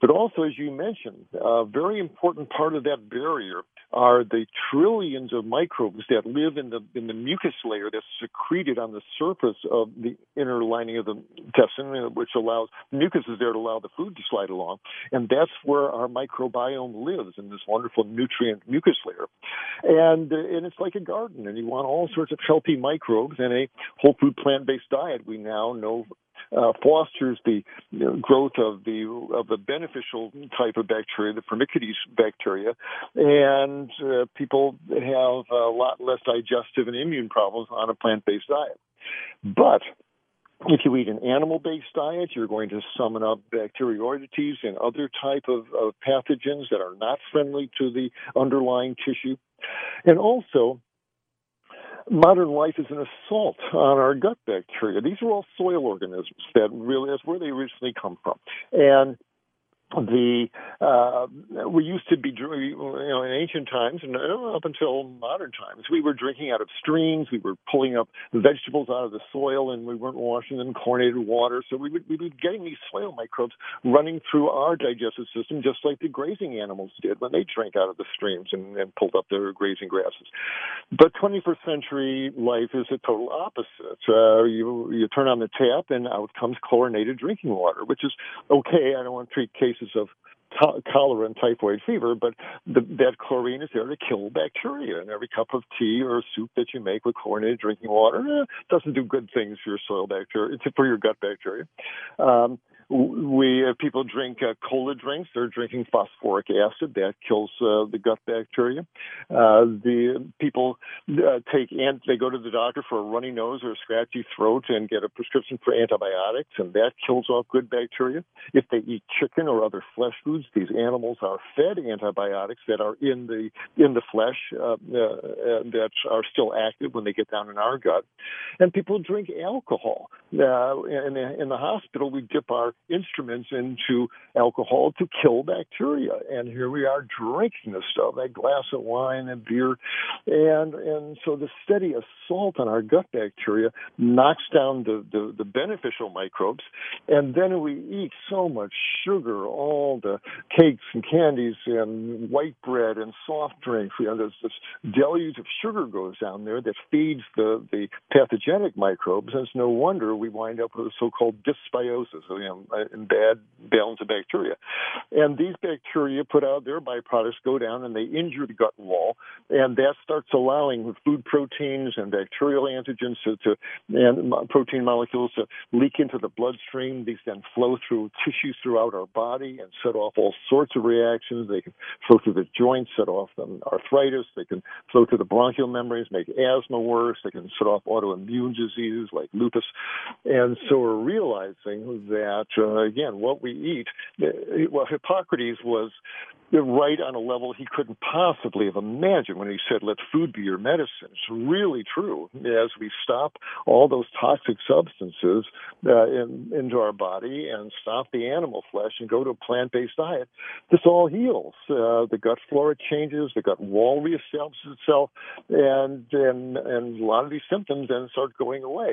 But also, as you mentioned, a very important part of that barrier are the trillions of microbes that live in the in the mucus layer that's secreted on the surface of the inner lining of the intestine, which allows mucus is there to allow the food to slide along, and that's where our microbiome lives, in this wonderful nutrient mucus layer. And and it's like a garden, and you want all sorts of healthy microbes, and a whole food plant-based diet we now know Uh, fosters the you know, growth of the of the beneficial type of bacteria, the Firmicutes bacteria, and uh, people have a lot less digestive and immune problems on a plant-based diet. But if you eat an animal-based diet, you're going to summon up bacteroidetes and other type of, of pathogens that are not friendly to the underlying tissue. And also, modern life is an assault on our gut bacteria. These are all soil organisms that really, that's where they originally come from. And the uh, we used to be, you know, in ancient times and up until modern times, we were drinking out of streams. We were pulling up vegetables out of the soil, and we weren't washing them in chlorinated water. So we would we were getting these soil microbes running through our digestive system, just like the grazing animals did when they drank out of the streams and, and pulled up their grazing grasses. But twenty-first century life is a total opposite. Uh, you you turn on the tap, and out comes chlorinated drinking water, which is okay. I don't want to treat cases of to- cholera and typhoid fever, but the, that chlorine is there to kill bacteria. And every cup of tea or soup that you make with chlorinated drinking water eh, doesn't do good things for your soil bacteria, for your gut bacteria. Um, we uh, people drink uh, cola drinks. They're drinking phosphoric acid that kills uh, the gut bacteria. Uh, the people uh, take and they go to the doctor for a runny nose or a scratchy throat and get a prescription for antibiotics, and that kills off good bacteria. If they eat chicken or other flesh foods, these animals are fed antibiotics that are in the in the flesh uh, uh, that are still active when they get down in our gut. And people drink alcohol. Uh, in, in the hospital, we dip our instruments into alcohol to kill bacteria, and here we are drinking this stuff, that glass of wine and beer, and and so the steady assault on our gut bacteria knocks down the, the, the beneficial microbes, and then we eat so much sugar, all the cakes and candies and white bread and soft drinks. You know, there's this deluge of sugar goes down there that feeds the, the pathogenic microbes, and it's no wonder we wind up with a so-called dysbiosis, you know, and bad balance of bacteria. And these bacteria put out their byproducts, go down, and they injure the gut wall, and that starts allowing food proteins and bacterial antigens to, to and protein molecules to leak into the bloodstream. These then flow through tissues throughout our body and set off all sorts of reactions. They can flow through the joints, set off them arthritis. They can flow through the bronchial membranes, make asthma worse. They can set off autoimmune diseases like lupus. And so we're realizing that Uh, again, what we eat, well, Hippocrates was right on a level he couldn't possibly have imagined when he said, let food be your medicine. It's really true. As we stop all those toxic substances uh, in, into our body and stop the animal flesh and go to a plant-based diet, this all heals. Uh, the gut flora changes, the gut wall reestablishes itself, and, and, and a lot of these symptoms then start going away.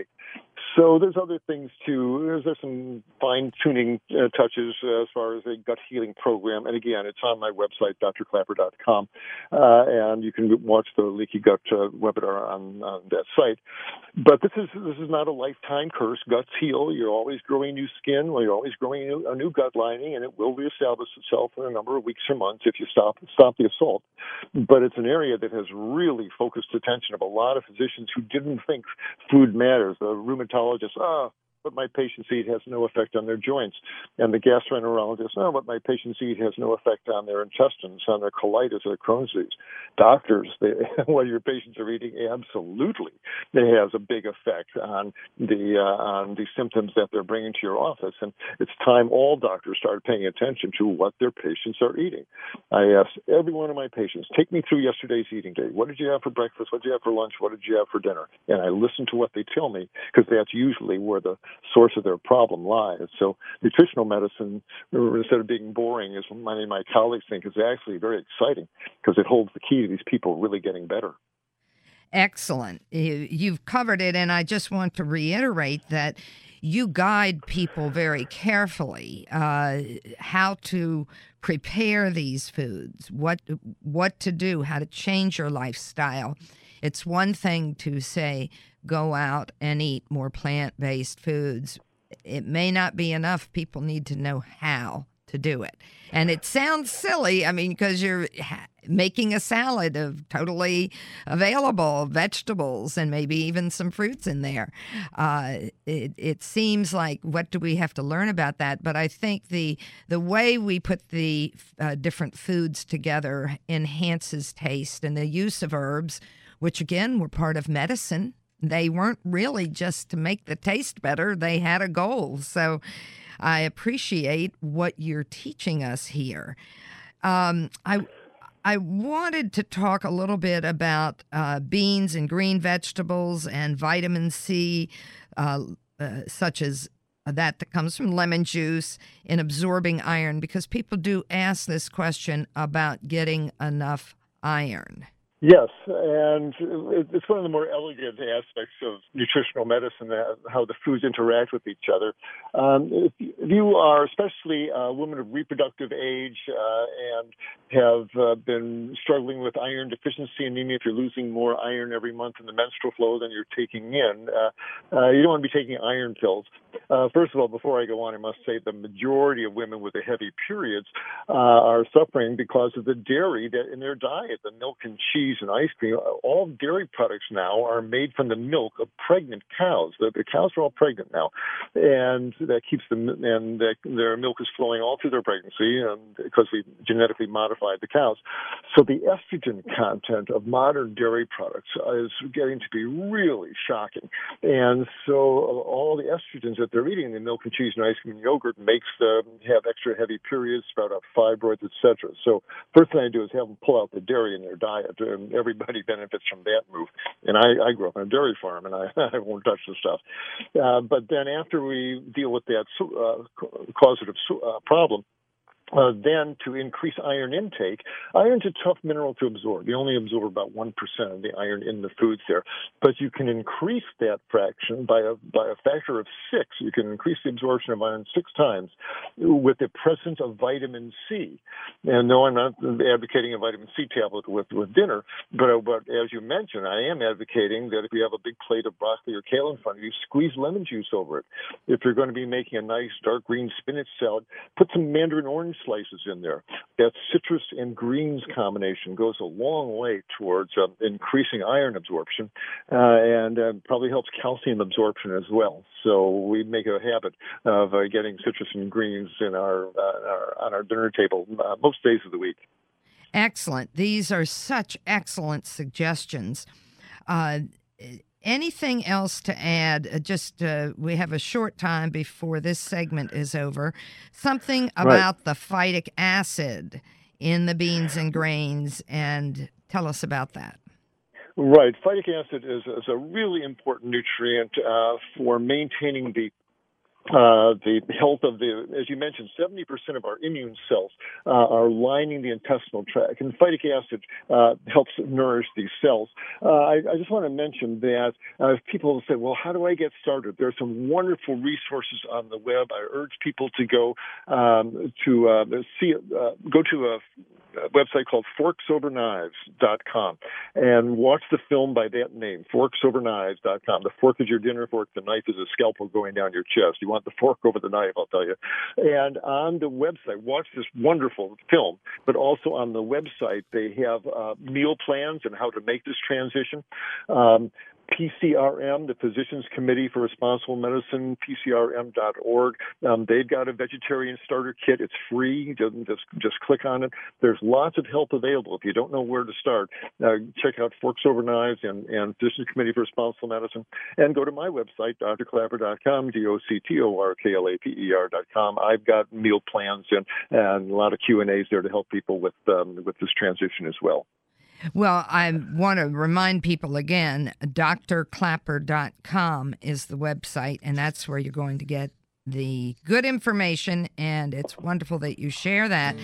So there's other things too. There's, there's some fine-tuning uh, touches uh, as far as a gut healing program. And again, it's on my website, D R klaper dot com, uh, and you can watch the Leaky Gut uh, webinar on, on that site. But this is this is not a lifetime curse. Guts heal. You're always growing new skin. Well, you're always growing new, a new gut lining, and it will reestablish itself in a number of weeks or months if you stop stop the assault. But it's an area that has really focused attention of a lot of physicians who didn't think food matters. The rheumatologists, ah, oh, what my patients eat has no effect on their joints. And the gastroenterologists, ah, oh, what my patients eat has no effect on their intestines, on their colitis, or Crohn's disease. Doctors, they, what your patients are eating, absolutely, it has a big effect on the uh, on the symptoms that they're bringing to your office. And it's time all doctors started paying attention to what their patients are eating. I asked every one of my patients, take me through yesterday's eating day. What did you have for breakfast? What did you have for lunch? What did you have for dinner? And I listen to what they tell me, because that's usually where the source of their problem lies. So nutritional medicine, instead of being boring, as many of my colleagues think, is actually very exciting, because it holds the key to these people really getting better. Excellent. You've covered it, and I just want to reiterate that you guide people very carefully uh, how to prepare these foods, what what to do, how to change your lifestyle. It's one thing to say, go out and eat more plant-based foods. It may not be enough. People need to know how to do it. And it sounds silly, I mean, because you're ha- making a salad of totally available vegetables and maybe even some fruits in there. Uh, it, it seems like, what do we have to learn about that? But I think the, the way we put the uh, different foods together enhances taste, and the use of herbs, which again were part of medicine. They weren't really just to make the taste better. They had a goal. So I appreciate what you're teaching us here. Um, I I wanted to talk a little bit about uh, beans and green vegetables and vitamin C, uh, uh, such as that that comes from lemon juice, and absorbing iron, because people do ask this question about getting enough iron. Yes, and it's one of the more elegant aspects of nutritional medicine, how the foods interact with each other. Um, if you are especially a woman of reproductive age uh, and have uh, been struggling with iron deficiency anemia, if you're losing more iron every month in the menstrual flow than you're taking in, uh, uh, you don't want to be taking iron pills. Uh, first of all, before I go on, I must say the majority of women with the heavy periods uh, are suffering because of the dairy that in their diet, the milk and cheese and ice cream. All dairy products now are made from the milk of pregnant cows. The, the cows are all pregnant now, and that keeps them, and the, their milk is flowing all through their pregnancy, and because we genetically modified the cows. So the estrogen content of modern dairy products is getting to be really shocking. And so all the estrogens that they're eating in the milk and cheese and ice cream and yogurt makes them have extra heavy periods, sprout up fibroids, et cetera. So first thing I do is have them pull out the dairy in their diet. And everybody benefits from that move. And I, I grew up on a dairy farm, and I, I won't touch the stuff. Uh, but then after we deal with that uh, causative uh, problem, Uh, then to increase iron intake. Iron's a tough mineral to absorb. You only absorb about one percent of the iron in the foods there. But you can increase that fraction by a by a factor of six. You can increase the absorption of iron six times with the presence of vitamin C. And no, I'm not advocating a vitamin C tablet with, with dinner, but, but as you mentioned, I am advocating that if you have a big plate of broccoli or kale in front of you, squeeze lemon juice over it. If you're going to be making a nice dark green spinach salad, put some mandarin orange slices in there. That citrus and greens combination goes a long way towards uh, increasing iron absorption uh, and uh, probably helps calcium absorption as well. So we make a habit of uh, getting citrus and greens in our, uh, our on our dinner table uh, most days of the week. Excellent. These are such excellent suggestions. Uh, anything else to add? Just uh, we have a short time before this segment is over. Something about right. the phytic acid in the beans and grains, and tell us about that. Right. Phytic acid is, is a really important nutrient uh, for maintaining the Uh, the health of the, as you mentioned, seventy percent of our immune cells uh, are lining the intestinal tract, and phytic acid uh, helps nourish these cells. Uh, I, I just want to mention that uh, people say, well, how do I get started? There are some wonderful resources on the web. I urge people to go um, to uh, see, uh, go to a website called Forks Over Knives dot com and watch the film by that name, Forks Over Knives dot com. The fork is your dinner fork, the knife is a scalpel going down your chest. You want the fork over the knife, I'll tell you. And on the website, watch this wonderful film, but also on the website, they have uh, meal plans and how to make this transition. Um, P C R M, the Physicians Committee for Responsible Medicine, P C R M dot org. Um, they've got a vegetarian starter kit. It's free. Just, just, just click on it. There's lots of help available. If you don't know where to start, uh, check out Forks Over Knives and, and Physicians Committee for Responsible Medicine, and go to my website, D R klaper dot com, D O C T O R K L A P E R dot com. I've got meal plans and, and a lot of Q and A's there to help people with um, with this transition as well. Well, I want to remind people again, D R klaper dot com is the website, and that's where you're going to get the good information, and it's wonderful that you share that.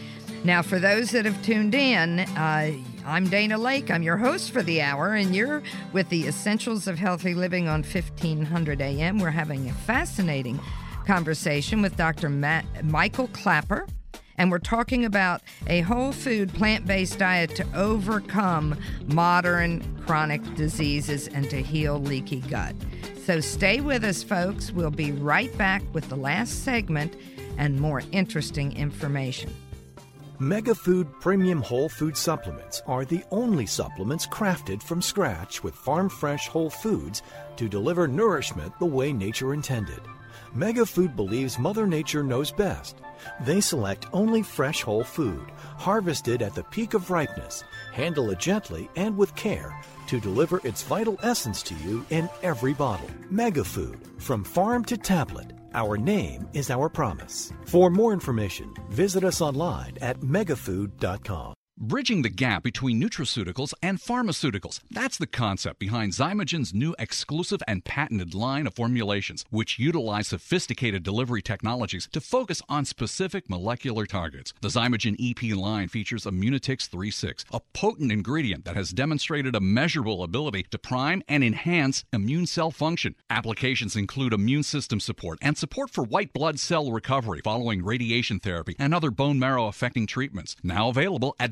Now, for those that have tuned in, uh, I'm Dana Laake. I'm your host for the hour, and you're with the Essentials of Healthy Living on fifteen hundred A M. We're having a fascinating conversation with Doctor Matt, Michael Klaper. And we're talking about a whole food, plant-based diet to overcome modern chronic diseases and to heal leaky gut. So stay with us, folks. We'll be right back with the last segment and more interesting information. MegaFood Premium Whole Food Supplements are the only supplements crafted from scratch with farm-fresh whole foods to deliver nourishment the way nature intended. MegaFood believes Mother Nature knows best. They select only fresh whole food, harvested at the peak of ripeness, handle it gently and with care to deliver its vital essence to you in every bottle. MegaFood, from farm to tablet, our name is our promise. For more information, visit us online at megafood dot com. Bridging the gap between nutraceuticals and pharmaceuticals. That's the concept behind Zymogen's new exclusive and patented line of formulations, which utilize sophisticated delivery technologies to focus on specific molecular targets. The Zymogen E P line features Immunotix three six, a potent ingredient that has demonstrated a measurable ability to prime and enhance immune cell function. Applications include immune system support and support for white blood cell recovery following radiation therapy and other bone marrow-affecting treatments. Now available at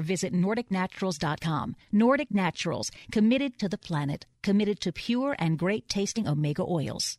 visit nordic naturals dot com. Nordic Naturals, committed to the planet, committed to pure and great-tasting omega oils.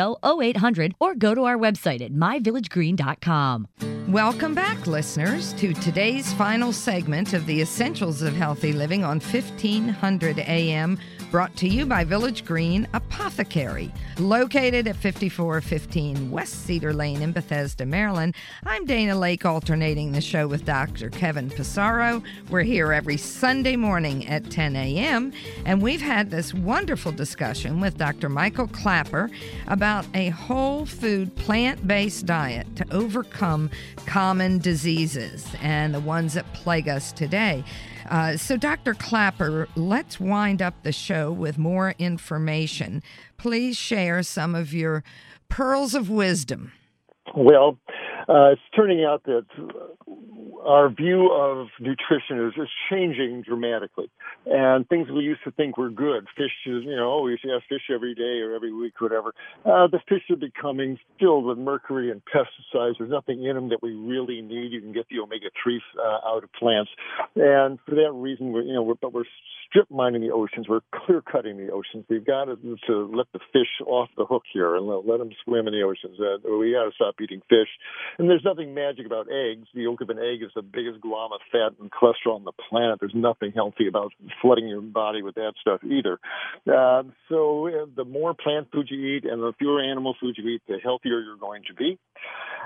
oh, oh eight hundred or go to our website at my village green dot com. Welcome back, listeners, to today's final segment of the Essentials of Healthy Living on fifteen hundred A M, brought to you by Village Green Apothecary, located at fifty-four fifteen West Cedar Lane in Bethesda, Maryland. I'm Dana Laake, alternating the show with Doctor Kevin Passaro. We're here every Sunday morning at ten A M, and we've had this wonderful discussion with Doctor Michael Klaper about about a whole food, plant-based diet to overcome common diseases and the ones that plague us today. Uh, so, Doctor Klaper, let's wind up the show with more information. Please share some of your pearls of wisdom. Well, uh, it's turning out that our view of nutrition is, is changing dramatically. And things we used to think were good, fish is, you know, we used to have fish every day or every week, whatever. Uh, the fish are becoming filled with mercury and pesticides. There's nothing in them that we really need. You can get the omega three uh, out of plants. And for that reason, we're, you know, we're, but we're strip mining the oceans. We're clear cutting the oceans. We've got to, to let the fish off the hook here and let, let them swim in the oceans. Uh, we got to stop eating fish. And there's nothing magic about eggs. The yolk of an egg is the biggest glob of fat and cholesterol on the planet. There's nothing healthy about flooding your body with that stuff either. Uh, so uh, the more plant food you eat and the fewer animal food you eat, the healthier you're going to be.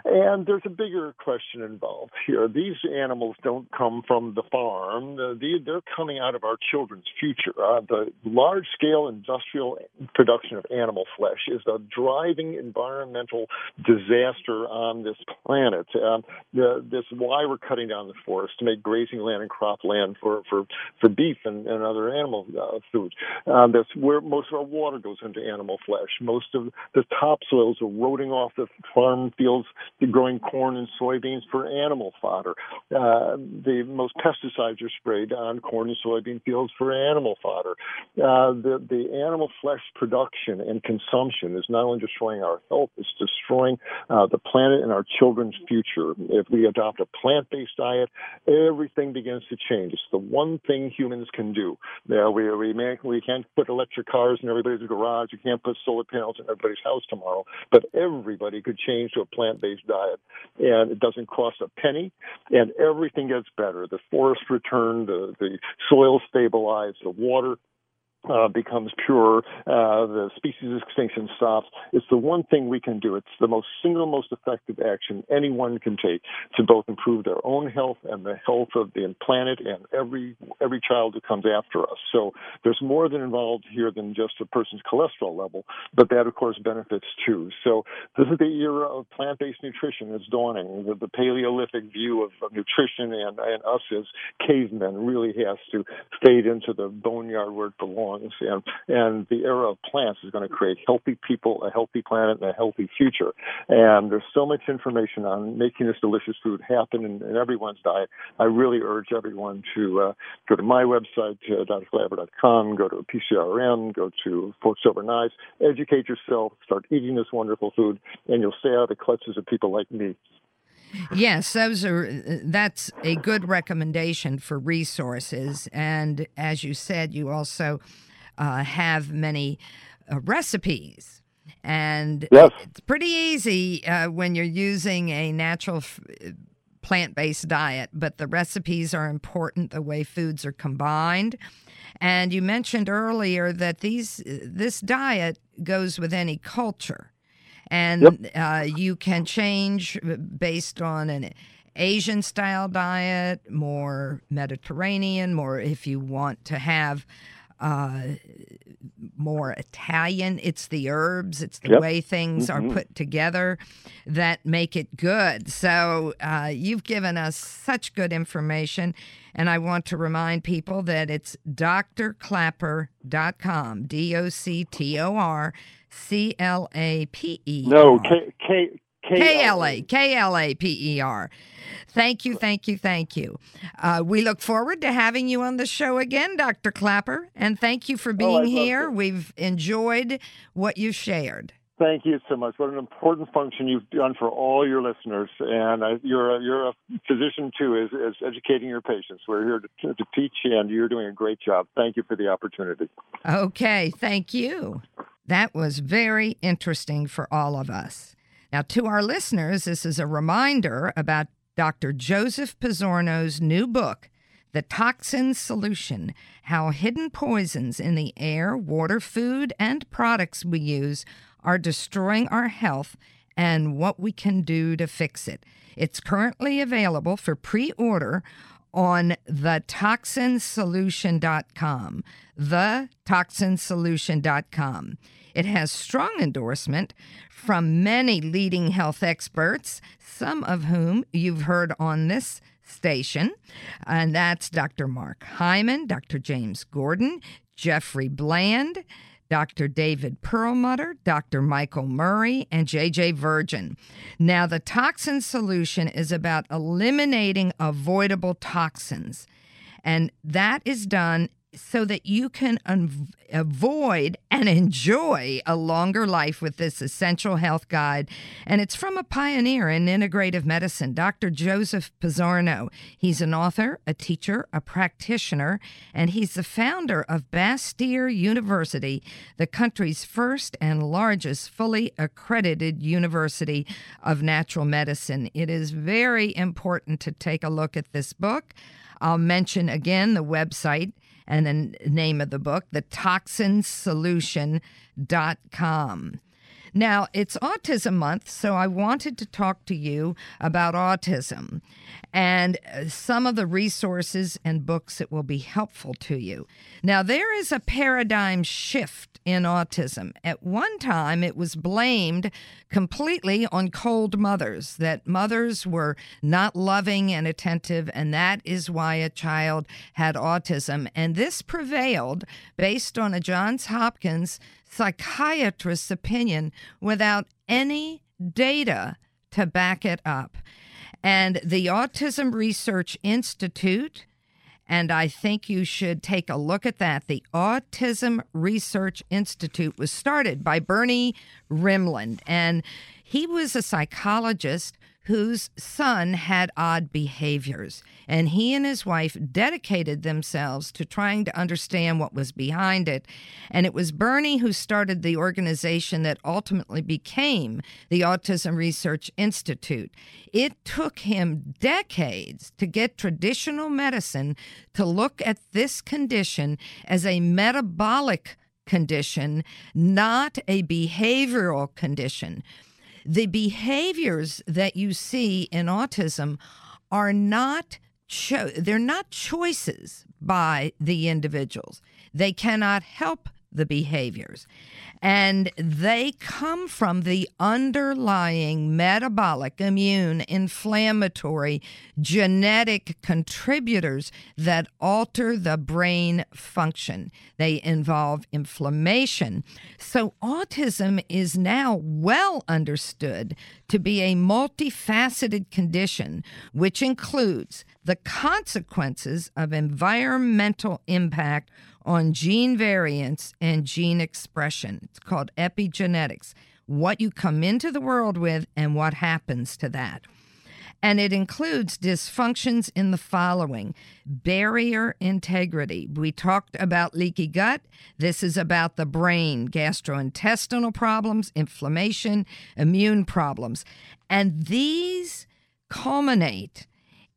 And there's a bigger question involved here. These animals don't come from the farm. Uh, they, they're coming out of our children's future. Uh, the large-scale industrial production of animal flesh is a driving environmental disaster on this planet. Uh, the, this why we're cutting down the forest to make grazing land and cropland for, for, for beef and, and other animal uh, food. Uh, that's where most of our water goes into animal flesh. Most of the topsoils are eroding off the farm fields, growing corn and soybeans for animal fodder. Uh, the most pesticides are sprayed on corn and soybean fields for animal fodder. Uh, the, the animal flesh production and consumption is not only destroying our health, it's destroying uh, the planet and our children's future. If we adopt a plant-based diet, everything begins to change. It's the one thing humans can do. Now, we, we, make, we can't put electric cars in everybody's garage. You can't put solar panels in everybody's house tomorrow, but everybody could change to a plant-based diet, and it doesn't cost a penny, and everything gets better. The forest return, the, the soil stabilized, the water Uh, becomes pure, uh, the species extinction stops. It's the one thing we can do. It's the most single, most effective action anyone can take to both improve their own health and the health of the planet and every every child who comes after us. So there's more than involved here than just a person's cholesterol level, but that, of course, benefits too. So this is the era of plant-based nutrition is dawning. The, the Paleolithic view of, of nutrition and, and us as cavemen really has to fade into the boneyard where it belongs. And, and the era of plants is going to create healthy people, a healthy planet, and a healthy future. And there's so much information on making this delicious food happen in, in everyone's diet. I really urge everyone to uh, go to my website, uh, D R klaper dot com, go to P C R M, go to Forks Over Knives, educate yourself, start eating this wonderful food, and you'll stay out of the clutches of people like me. Yes, those are. That's a good recommendation for resources. And as you said, you also uh, have many uh, recipes. And yes, it's pretty easy uh, when you're using a natural f- plant-based diet, but the recipes are important, the way foods are combined. And you mentioned earlier that these this diet goes with any culture. And yep. uh, you can change based on an Asian-style diet, more Mediterranean, more if you want to have uh, more Italian. It's the herbs, it's the yep. way things mm-hmm. are put together that make it good. So uh, you've given us such good information, and I want to remind people that it's D R klaper dot com, D O C T O R, C L A P E R. No, K K K L A K L A P E R. Thank you, thank you, thank you. Uh, we look forward to having you on the show again, Doctor Klaper, and thank you for being oh, here. We've enjoyed what you've shared. Thank you so much. What an important function you've done for all your listeners, and I, you're a, you're a physician too, as, as educating your patients. We're here to, to teach, and you're doing a great job. Thank you for the opportunity. Okay, thank you. That was very interesting for all of us. Now, to our listeners, this is a reminder about Doctor Joseph Pizzorno's new book, The Toxin Solution, How Hidden Poisons in the Air, Water, Food, and Products We Use Are Destroying Our Health and What We Can Do to Fix It. It's currently available for pre-order on the toxin solution dot com, the toxin solution dot com. It has strong endorsement from many leading health experts, some of whom you've heard on this station, and that's Doctor Mark Hyman, Doctor James Gordon, Jeffrey Bland, Doctor David Perlmutter, Doctor Michael Murray, and J J Virgin. Now, the toxin solution is about eliminating avoidable toxins, and that is done so that you can un- avoid and enjoy a longer life with this essential health guide. And it's from a pioneer in integrative medicine, Doctor Joseph Pizzarno. He's an author, a teacher, a practitioner, and he's the founder of Bastyr University, the country's first and largest fully accredited university of natural medicine. It is very important to take a look at this book. I'll mention again the website and the name of the book, the toxin solution dot com. Now, it's Autism Month, so I wanted to talk to you about autism and some of the resources and books that will be helpful to you. Now, there is a paradigm shift in autism. At one time, it was blamed completely on cold mothers, that mothers were not loving and attentive, and that is why a child had autism. And this prevailed based on a Johns Hopkins psychiatrist's opinion without any data to back it up. And the Autism Research Institute, and I think you should take a look at that, the Autism Research Institute was started by Bernie Rimland, and he was a psychologist whose son had odd behaviors, and he and his wife dedicated themselves to trying to understand what was behind it. And it was Bernie who started the organization that ultimately became the Autism Research Institute. It took him decades to get traditional medicine to look at this condition as a metabolic condition, not a behavioral condition. The behaviors that you see in autism are not cho- they're not choices by the individuals. They cannot help the behaviors, and they come from the underlying metabolic, immune, inflammatory, genetic contributors that alter the brain function. They involve inflammation. So autism is now well understood to be a multifaceted condition, which includes the consequences of environmental impact on gene variants and gene expression. It's called epigenetics, what you come into the world with and what happens to that. And it includes dysfunctions in the following: barrier integrity. We talked about leaky gut. This is about the brain, gastrointestinal problems, inflammation, immune problems. And these culminate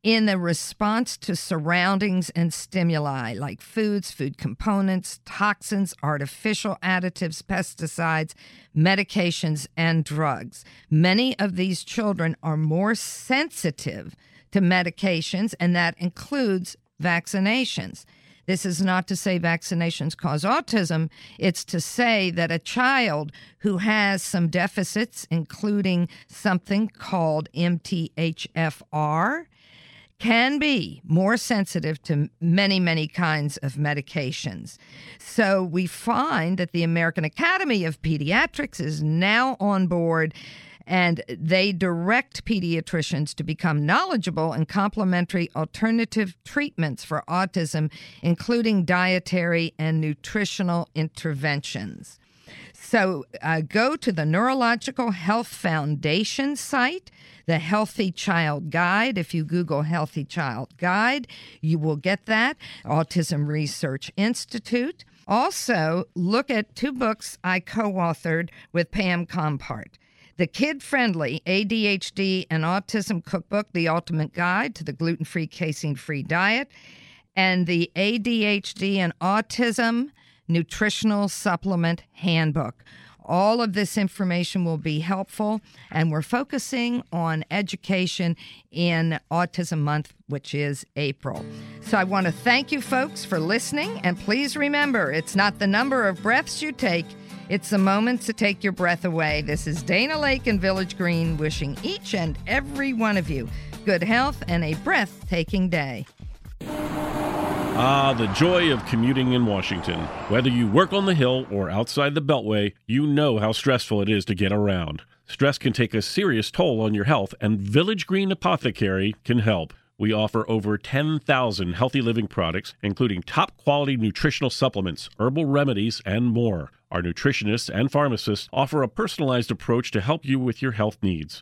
in the response to surroundings and stimuli like foods, food components, toxins, artificial additives, pesticides, medications, and drugs. Many of these children are more sensitive to medications, and that includes vaccinations. This is not to say vaccinations cause autism. It's to say that a child who has some deficits, including something called M T H F R, can be more sensitive to many, many kinds of medications. So we find that the American Academy of Pediatrics is now on board, and they direct pediatricians to become knowledgeable in complementary alternative treatments for autism, including dietary and nutritional interventions. So uh, go to the Neurological Health Foundation site, the Healthy Child Guide. If you Google Healthy Child Guide, you will get that. Autism Research Institute. Also, look at two books I co-authored with Pam Compart. The Kid-Friendly A D H D and Autism Cookbook, The Ultimate Guide to the Gluten-Free, Casein-Free Diet, and the A D H D and Autism Nutritional Supplement Handbook. all of this information will be helpful, and we're focusing on education in Autism Month, which is April. So I want to thank you folks for listening, and please remember, it's not the number of breaths you take, it's the moments to take your breath away. This is Dana Laake and Village Green wishing each and every one of you good health and a breathtaking day. Ah, the joy of commuting in Washington. Whether you work on the Hill or outside the Beltway, you know how stressful it is to get around. Stress can take a serious toll on your health, and Village Green Apothecary can help. We offer over ten thousand healthy living products, including top-quality nutritional supplements, herbal remedies, and more. Our nutritionists and pharmacists offer a personalized approach to help you with your health needs.